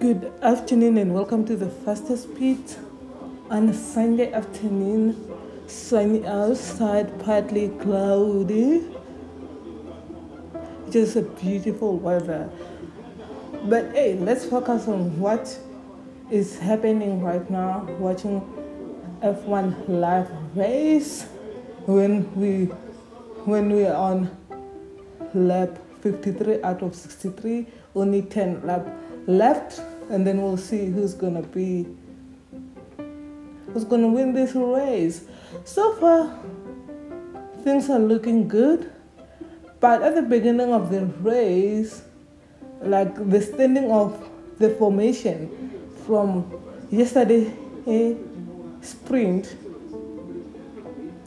Good afternoon and welcome to the fastest pit on a Sunday afternoon. Sunny outside, partly cloudy. Just a beautiful weather. But hey, let's focus on what is happening right now. Watching F1 live race when we're on lap 53 out of 63, only 10 laps left, and then we'll see who's gonna win this race. So far things are looking good, but at the beginning of the race, like the standing of the formation from yesterday sprint,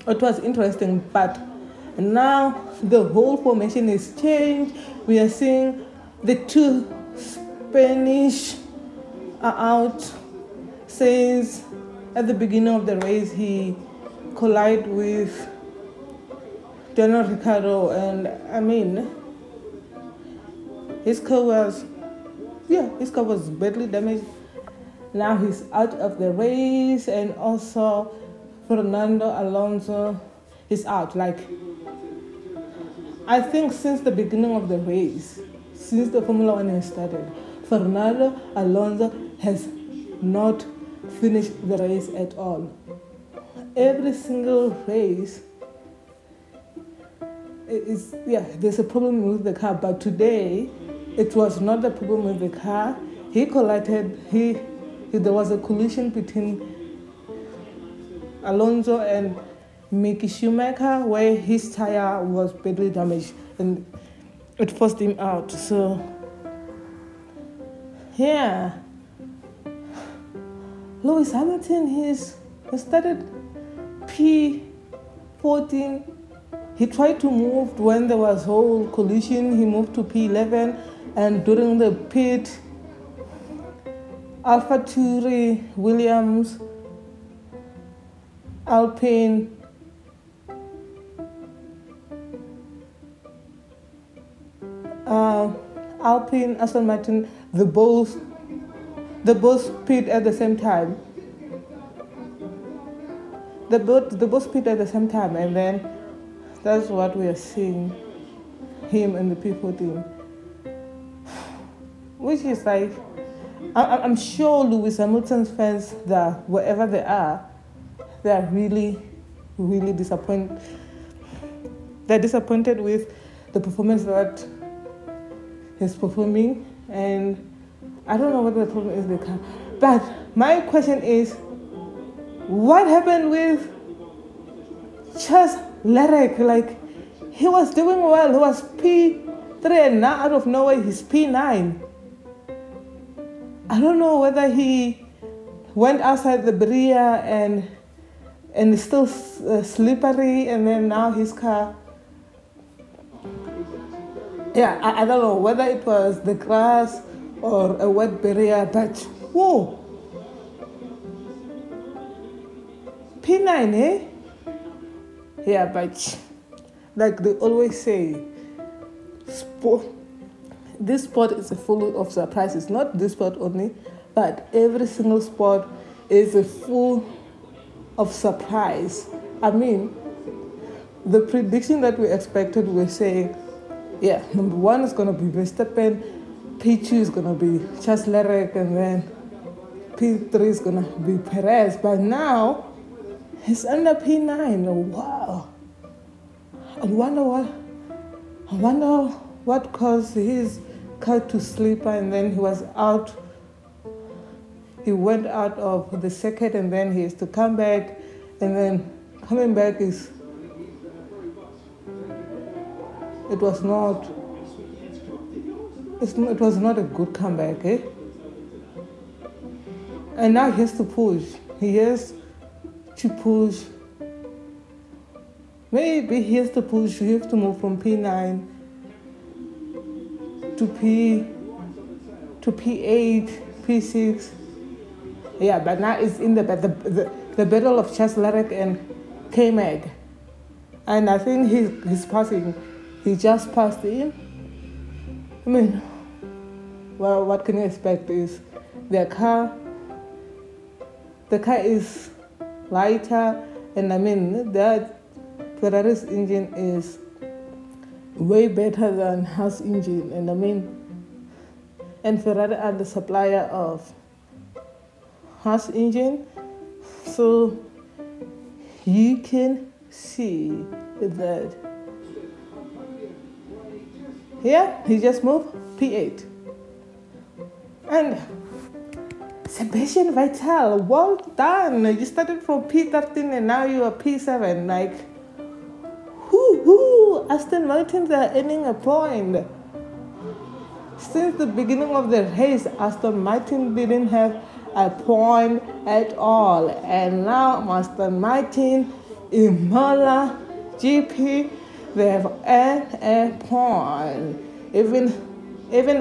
it was interesting, but now the whole formation is changed. We are seeing the two Spanish are out since at the beginning of the race he collided with Daniel Ricciardo, and I mean his car was badly damaged. Now he's out of the race, and also Fernando Alonso is out. Like, I think since the beginning of the race, since the Formula 1 has started, Fernando Alonso has not finished the race at all. Every single race, there's a problem with the car, but today it was not the problem with the car. He collided. There was a collision between Alonso and Mick Schumacher where his tire was badly damaged and it forced him out. So yeah, Lewis Hamilton, he started P14. He tried to move when there was whole collision. He moved to P11, and during the pit, AlphaTauri, Williams, Alpine, Aston Martin, the both pit at the same time. The both pit at the same time, and then that's what we are seeing, him and the P14, which is like, I'm sure Lewis Hamilton's fans, that wherever they are, they are really, really disappointed. They're disappointed with the performance that he's performing, and I don't know what the problem is with the car. But my question is, what happened with Charles Leclerc? Like, he was doing well, he was P3, and now out of nowhere he's P9. I don't know whether he went outside the barrier and it's still slippery, and then now his car. Yeah, I don't know whether it was the grass or a wet barrier, but whoa, P9, eh? Yeah, but like they always say, this sport is full of surprises. Not this sport only, but every single sport is full of surprise. I mean, the prediction that we expected, we're saying, yeah, number one is going to be Verstappen, P2 is going to be Charles Leclerc, and then P3 is going to be Perez. But now, he's under P9. Wow. I wonder what caused his car to slip, and then he was out. He went out of the circuit, and then he has to come back, and then coming back is... It was not a good comeback, eh? And now he has to push. Maybe he has to push. You have to move from P9 to P8, P6. Yeah, but now it's in the battle of Charles Leclerc and K-Mag, and I think he's passing. He just passed in. I mean, well, what can you expect is The car is lighter, and I mean that Ferrari's engine is way better than Haas engine, and I mean, and Ferrari are the supplier of Haas engine, so you can see that. Here, he just moved P8. And Sebastian Vettel, well done. You started from P13 and now you are P7. Like, whoo, Aston Martin are earning a point. Since the beginning of the race, Aston Martin didn't have a point at all. And now Aston Martin, Imola, GP, they have a point. Even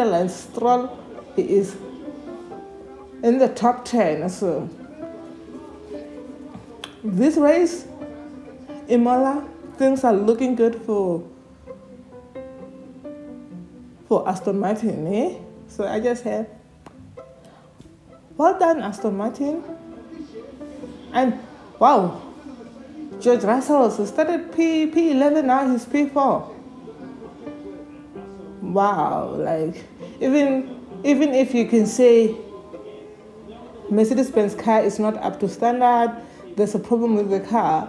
Lance Stroll is in the top 10. So this race, Imola, things are looking good for Aston Martin. Eh? So I just have well done, Aston Martin. And wow, George Russell started P11, now he's P4. Wow, like even if you can say Mercedes Benz car is not up to standard, there's a problem with the car,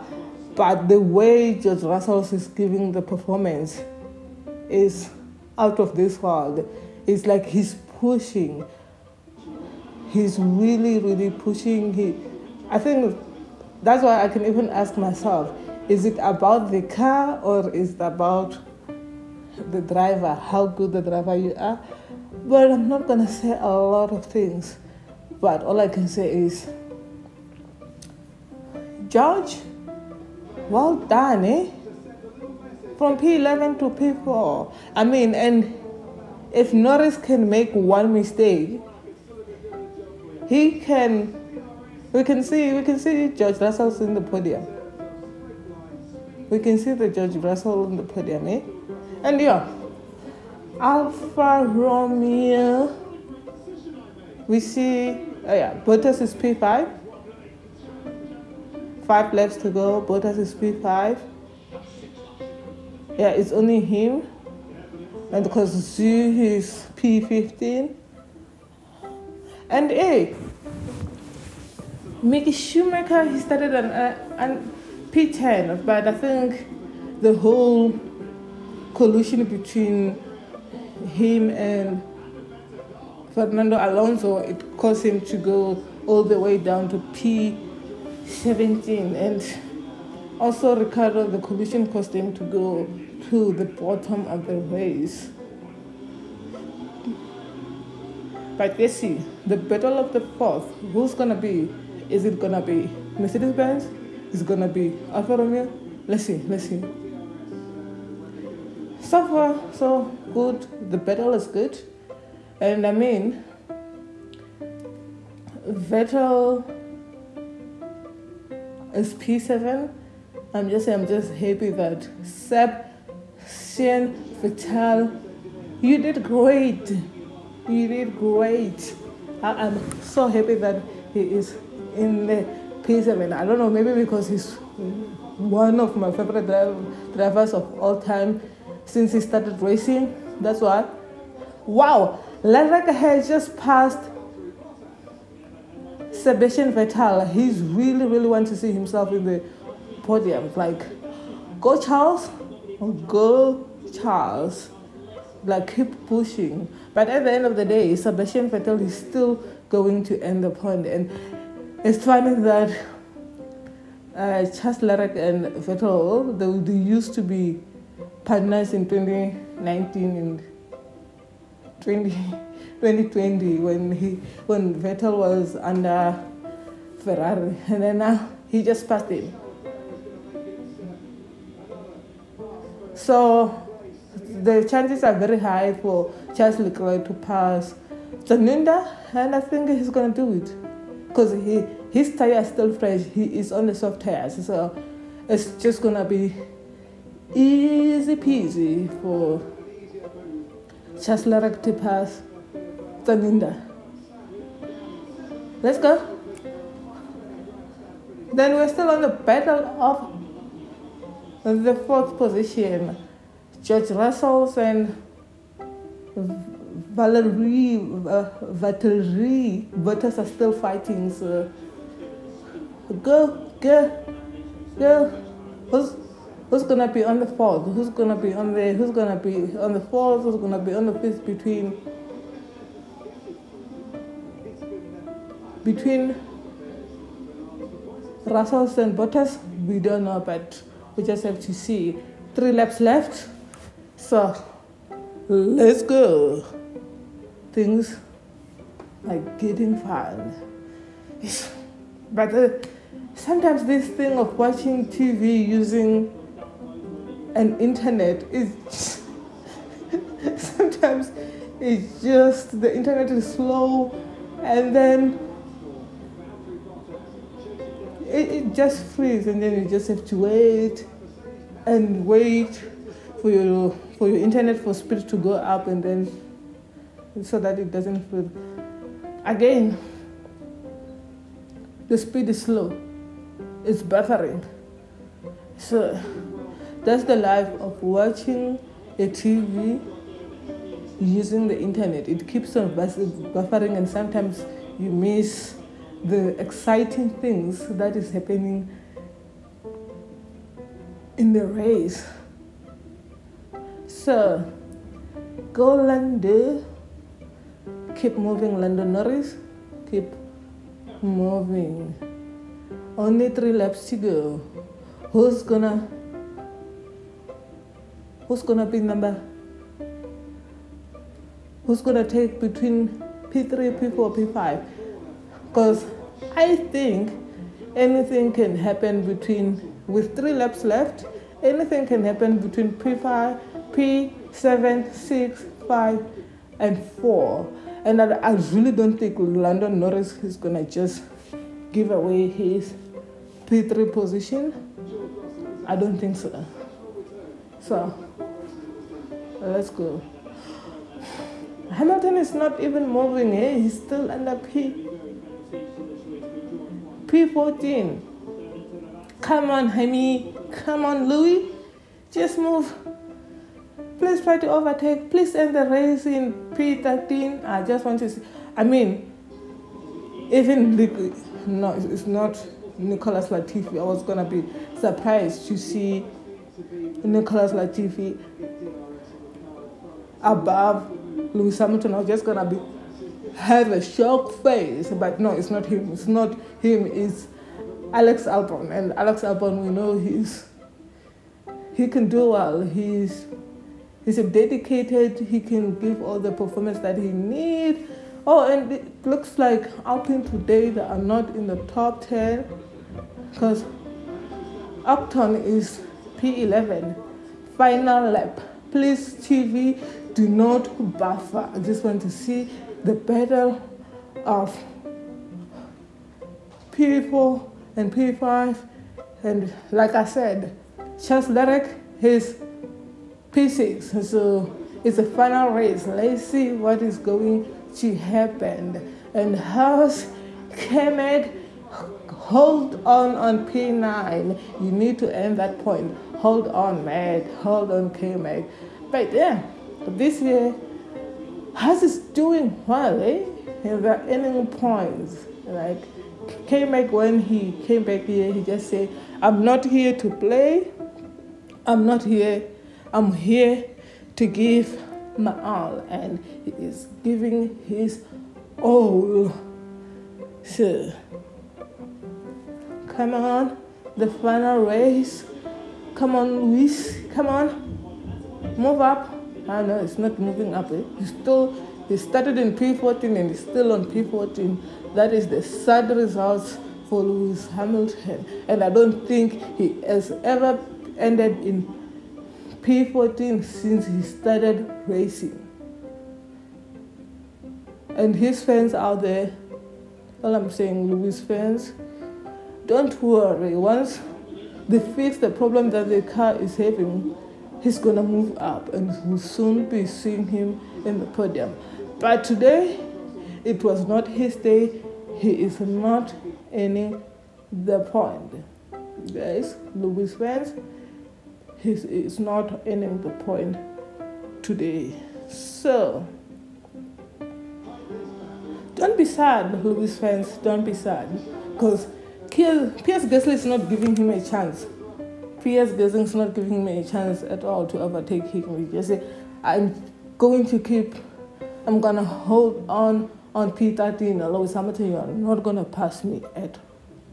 but the way George Russell is giving the performance is out of this world. It's like he's pushing. He's really, really pushing. I think that's why I can even ask myself, is it about the car or is it about the driver, how good the driver you are? Well, I'm not going to say a lot of things, but all I can say is, George, well done, eh? From P11 to P4. I mean, and if Norris can make one mistake, we can see George Russell's in the podium. We can see the George Russell in the podium, eh? And yeah, Alpha Romeo, we see, Bottas is P5. 5 laps to go, Bottas is P5. Yeah, it's only him. And because Zhou is P15. And A. Mick Schumacher, he started on P10, but I think the whole collusion between him and Fernando Alonso, it caused him to go all the way down to P17, and also Ricciardo, the collusion caused him to go to the bottom of the race. But let's see, the battle of the fourth, who's gonna be? Is it gonna be Mercedes Benz? Is it gonna be Alfa Romeo? Let's see. So far, so good. The battle is good. And I mean, Vettel is P7. I'm just happy that Sebastian Vettel, you did great. I'm so happy that he is in the P7. I don't know, maybe because he's one of my favorite drivers of all time since he started racing. That's why. Wow, Leclerc has just passed Sebastian Vettel. He's really, really want to see himself in the podium. Like, go Charles. Like, keep pushing. But at the end of the day, Sebastian Vettel is still going to end the point. And it's funny that Charles Leclerc and Vettel, they used to be partners in 2019 and 2020 when Vettel was under Ferrari, and then now he just passed him. So the chances are very high for Charles Leclerc to pass Zaninda, and I think he's gonna do it. Because his tire is still fresh, he is on the soft tires, so it's just gonna be easy peasy for Charles Leclerc to pass Zaninda. Let's go. Then we're still on the battle of the fourth position. George Russell and Valtteri Bottas are still fighting. So go. Who's gonna be on the fourth? Who's gonna be on the? Who's gonna be on the fourth? Who's gonna be on the fifth between Russell and Bottas? We don't know, but we just have to see. 3 laps left, so let's go. Things are getting fun, but sometimes this thing of watching TV using an internet is sometimes it's just the internet is slow, and then it just freezes, and then you just have to wait and wait for your internet for speed to go up, and then so that it doesn't freeze. Again, the speed is slow. It's buffering. So that's the life of watching a TV using the internet. It keeps on buffering, and sometimes you miss the exciting things that is happening in the race. So go Lando, keep moving Lando Norris, keep moving. Only 3 laps to go. Who's gonna be number? Who's gonna take between P3, P4, P5? Because I think anything can happen with 3 laps left. Anything can happen between P5, P7, 6, 5, and 4. And I really don't think Lando Norris is gonna just give away his P3 position. I don't think so. So let's go. Hamilton is not even moving here. He's still under P14. Come on, Hammy. Come on, Louis. Just move. Please try to overtake. Please end the race in P13. I just want to see. I mean, no, it's not Nicholas Latifi. I was gonna be surprised to see Nicholas Latifi above Lewis Hamilton. I was just gonna have a shocked face, but no, it's not him. It's not him. It's Alex Albon, and Alex Albon, we know he can do well. He's a dedicated. He can give all the performance that he needs. Oh, and it looks like Alpine today they are not in the top 10 because Upton is P11. Final lap. Please, TV, do not buffer. I just want to see the battle of P4 and P5. And like I said, Charles Leclerc is P6. So it's a final race. Let's see what is going to happen. And Haas, K-Mag, hold on P9. You need to end that point. Hold on, Mag. Hold on, K-Mag. But yeah, this year, Haas is doing well, eh? And they're ending points. Like, K-Mag, when he came back here, he just said, I'm not here to play. I'm not here. I'm here to give my all, and he is giving his all. So come on, the final race. Come on, Luis. Come on, move up. Ah, no, it's not moving up. Eh? He started in P14 and he's still on P14. That is the sad results for Lewis Hamilton, and I don't think he has ever ended in P14 since he started racing. And his fans out there, all I'm saying, Lewis fans, don't worry. Once they fix the problem that the car is having, he's gonna move up, and we'll soon be seeing him in the podium. But today, it was not his day. he is not in the point. Guys, Lewis Benz, he is not in the point today. So, don't be sad, Lewis Benz, don't be sad. Because Pierre Gasly is not giving him a chance. Pierre Gasly is not giving him a chance at all to overtake him. He just say, I'm going to hold on P13. Lewis Hamilton, you are not going to pass me at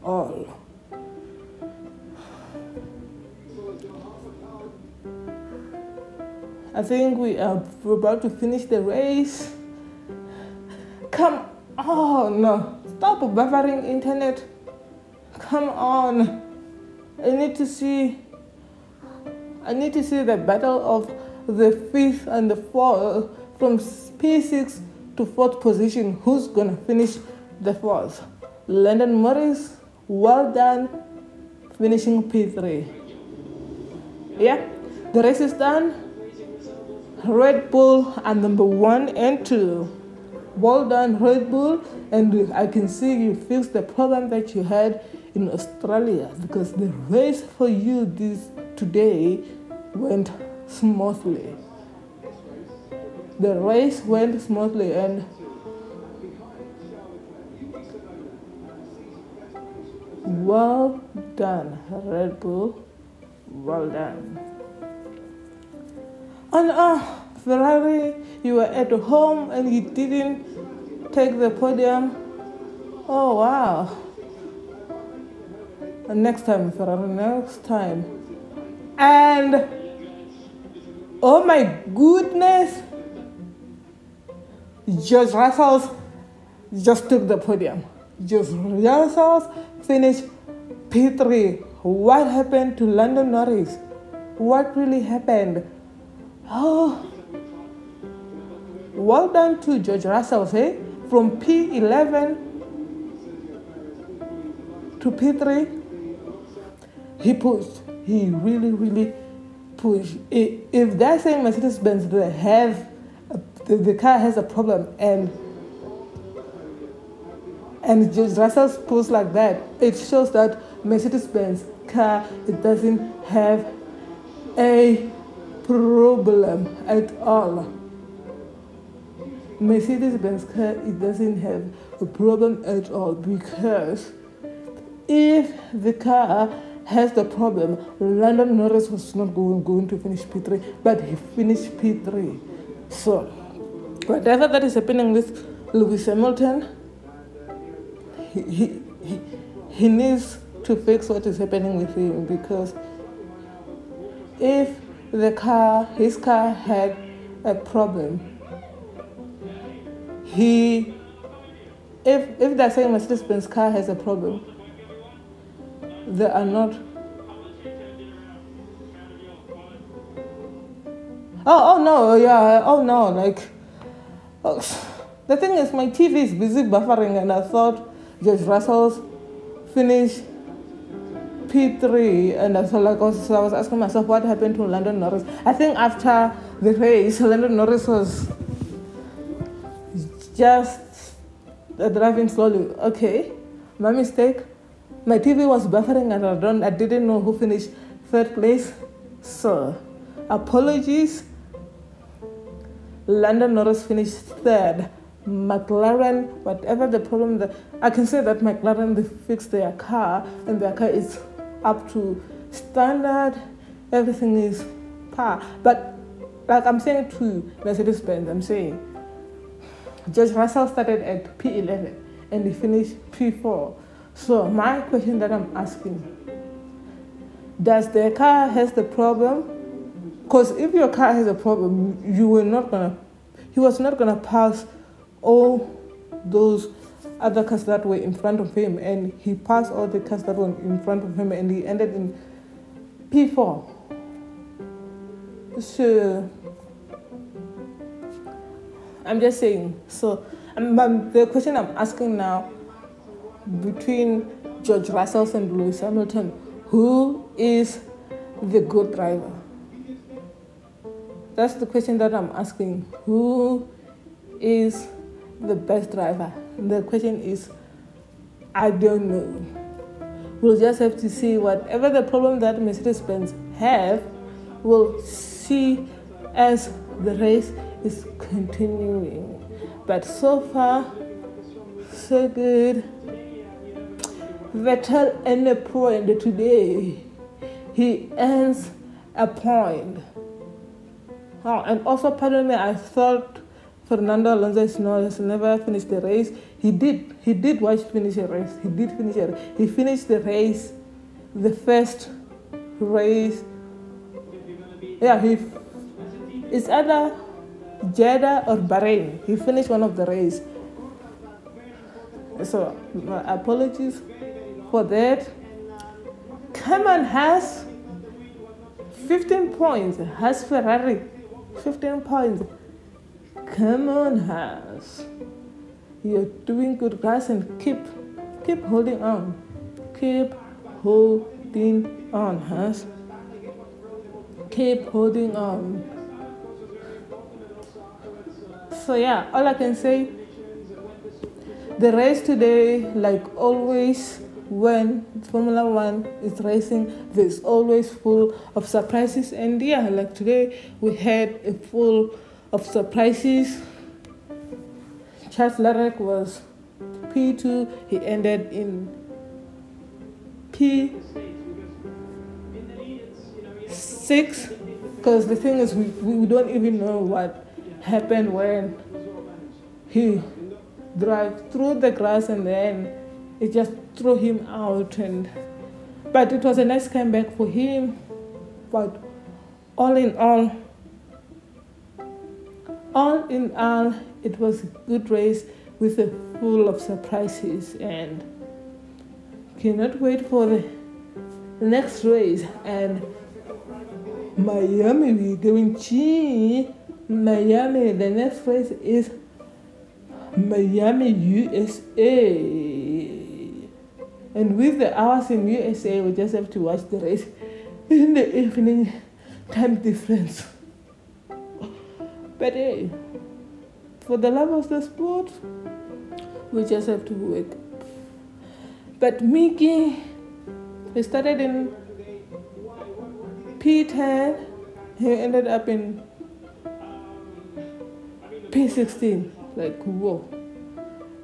all. I think we are about to finish the race. Come on. Stop buffering internet. Come on. I need to see the battle of the 5th and the 4th, from P6 to 4th position. Who's going to finish the 4th? Lando Norris, well done, finishing P3. Yeah, the race is done. Red Bull are number 1 and 2. Well done, Red Bull. And I can see you fixed the problem that you had in Australia, because the race for you today went smoothly. The race went smoothly, and well done, Red Bull. Well done. And Ferrari, you were at home and you didn't take the podium. Oh, wow. And next time, Ferrari, next time. And oh my goodness, George Russell just took the podium. George Russell finished P3. What happened to Lando Norris? What really happened? Oh, well done to George Russell, eh? From P11 to P3, he pushed. He really, really pushed. If they're saying Mercedes Benz, they have the car has a problem, and George Russell's push like that, it shows that Mercedes Benz car, it doesn't have a problem at all. Mercedes-Benz car, it doesn't have a problem at all, because if the car has the problem, Lando Norris was not going to finish P3, but he finished P3. So, whatever that is happening with Lewis Hamilton, he needs to fix what is happening with him, because if his car had a problem, if they're saying Mercedes-Benz car has a problem, they are not. The thing is, my TV is busy buffering, and I thought George Russell's finished P3, and I was asking myself what happened to Lando Norris. I think after the race, Lando Norris was just driving slowly. Okay, my mistake. My TV was buffering, and I didn't know who finished 3rd place. So, apologies. Lando Norris finished 3rd. McLaren, whatever the problem, I can say that McLaren, they fixed their car, and their car is up to standard. Everything is par. But like I'm saying to Mercedes-Benz, I'm saying George Russell started at P11 and he finished P4. So my question that I'm asking, does their car has the problem? Because if your car has a problem, he was not gonna pass all those other cars that were in front of him, and he passed all the cars that were in front of him, and he ended in P4. So I'm just saying. So the question I'm asking now, between George Russell and Lewis Hamilton, who is the good driver? That's the question that I'm asking. Who is the best driver? The question is I don't know. We'll just have to see whatever the problem that Mercedes-Benz have, we'll see as the race is continuing. But so far, so good. Vettel earned a point today. He earns a point. Oh, and also, pardon me, I thought Fernando Alonso has never finished the race. He did finish a race. He did finish a race. He finished the race, the first race. Yeah, it's either Jeddah or Bahrain. He finished one of the race. So, my apologies for that. K-Mag has 15 points. Has Ferrari 15 points. K-Mag has. You're doing good, guys, and keep holding on. Keep holding on, Haas. Keep holding on. So yeah, all I can say, the race today, like always, when Formula 1 is racing, there's always full of surprises. And yeah, like today, we had a full of surprises. Charles Leclerc was P2. He ended in P6. Because the thing is, we don't even know what happened when he drive through the grass and then it just threw him out. But it was a nice comeback for him. But all in all, it was a good race with a full of surprises, and cannot wait for the next race. And Miami, we're going to Miami. The next race is Miami, USA. And with the hours in USA, we just have to watch the race in the evening time difference. But hey, for the love of the sport, we just have to wake up. But Mickey, he started in P10, he ended up in P16. Like, whoa,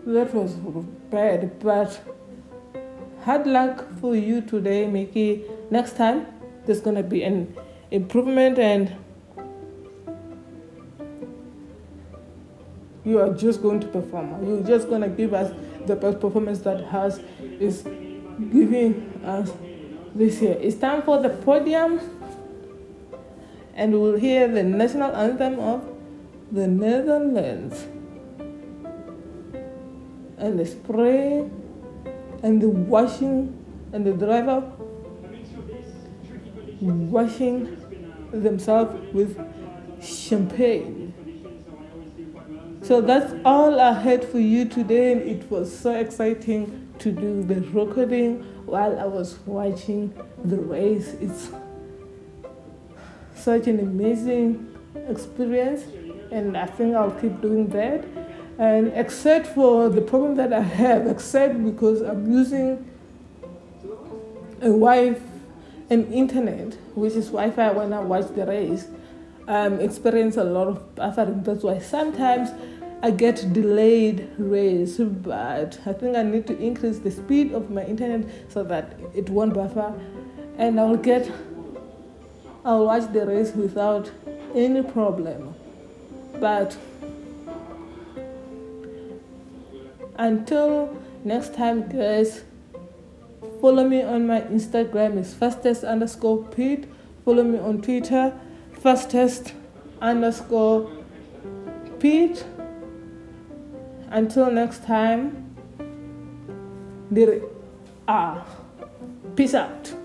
that was bad, but hard luck for you today, Mickey. Next time, there's going to be an improvement and you are just going to perform. You're just going to give us the best performance that Haas is giving us this year. It's time for the podium, and we'll hear the national anthem of the Netherlands. And the spray, and the washing, and the driver washing themselves with champagne. So that's all I had for you today, and it was so exciting to do the recording while I was watching the race. It's such an amazing experience, and I think I'll keep doing that. And except for the problem that I have, except because I'm using a Wi-Fi and internet, which is Wi-Fi when I watch the race, experience a lot of buffering. That's why sometimes I get delayed race, but I think I need to increase the speed of my internet so that it won't buffer, and I'll watch the race without any problem. But until next time, guys, follow me on my Instagram. It's fastest_Pete. Follow me on Twitter, fastest_Pete. Until next time, peace out.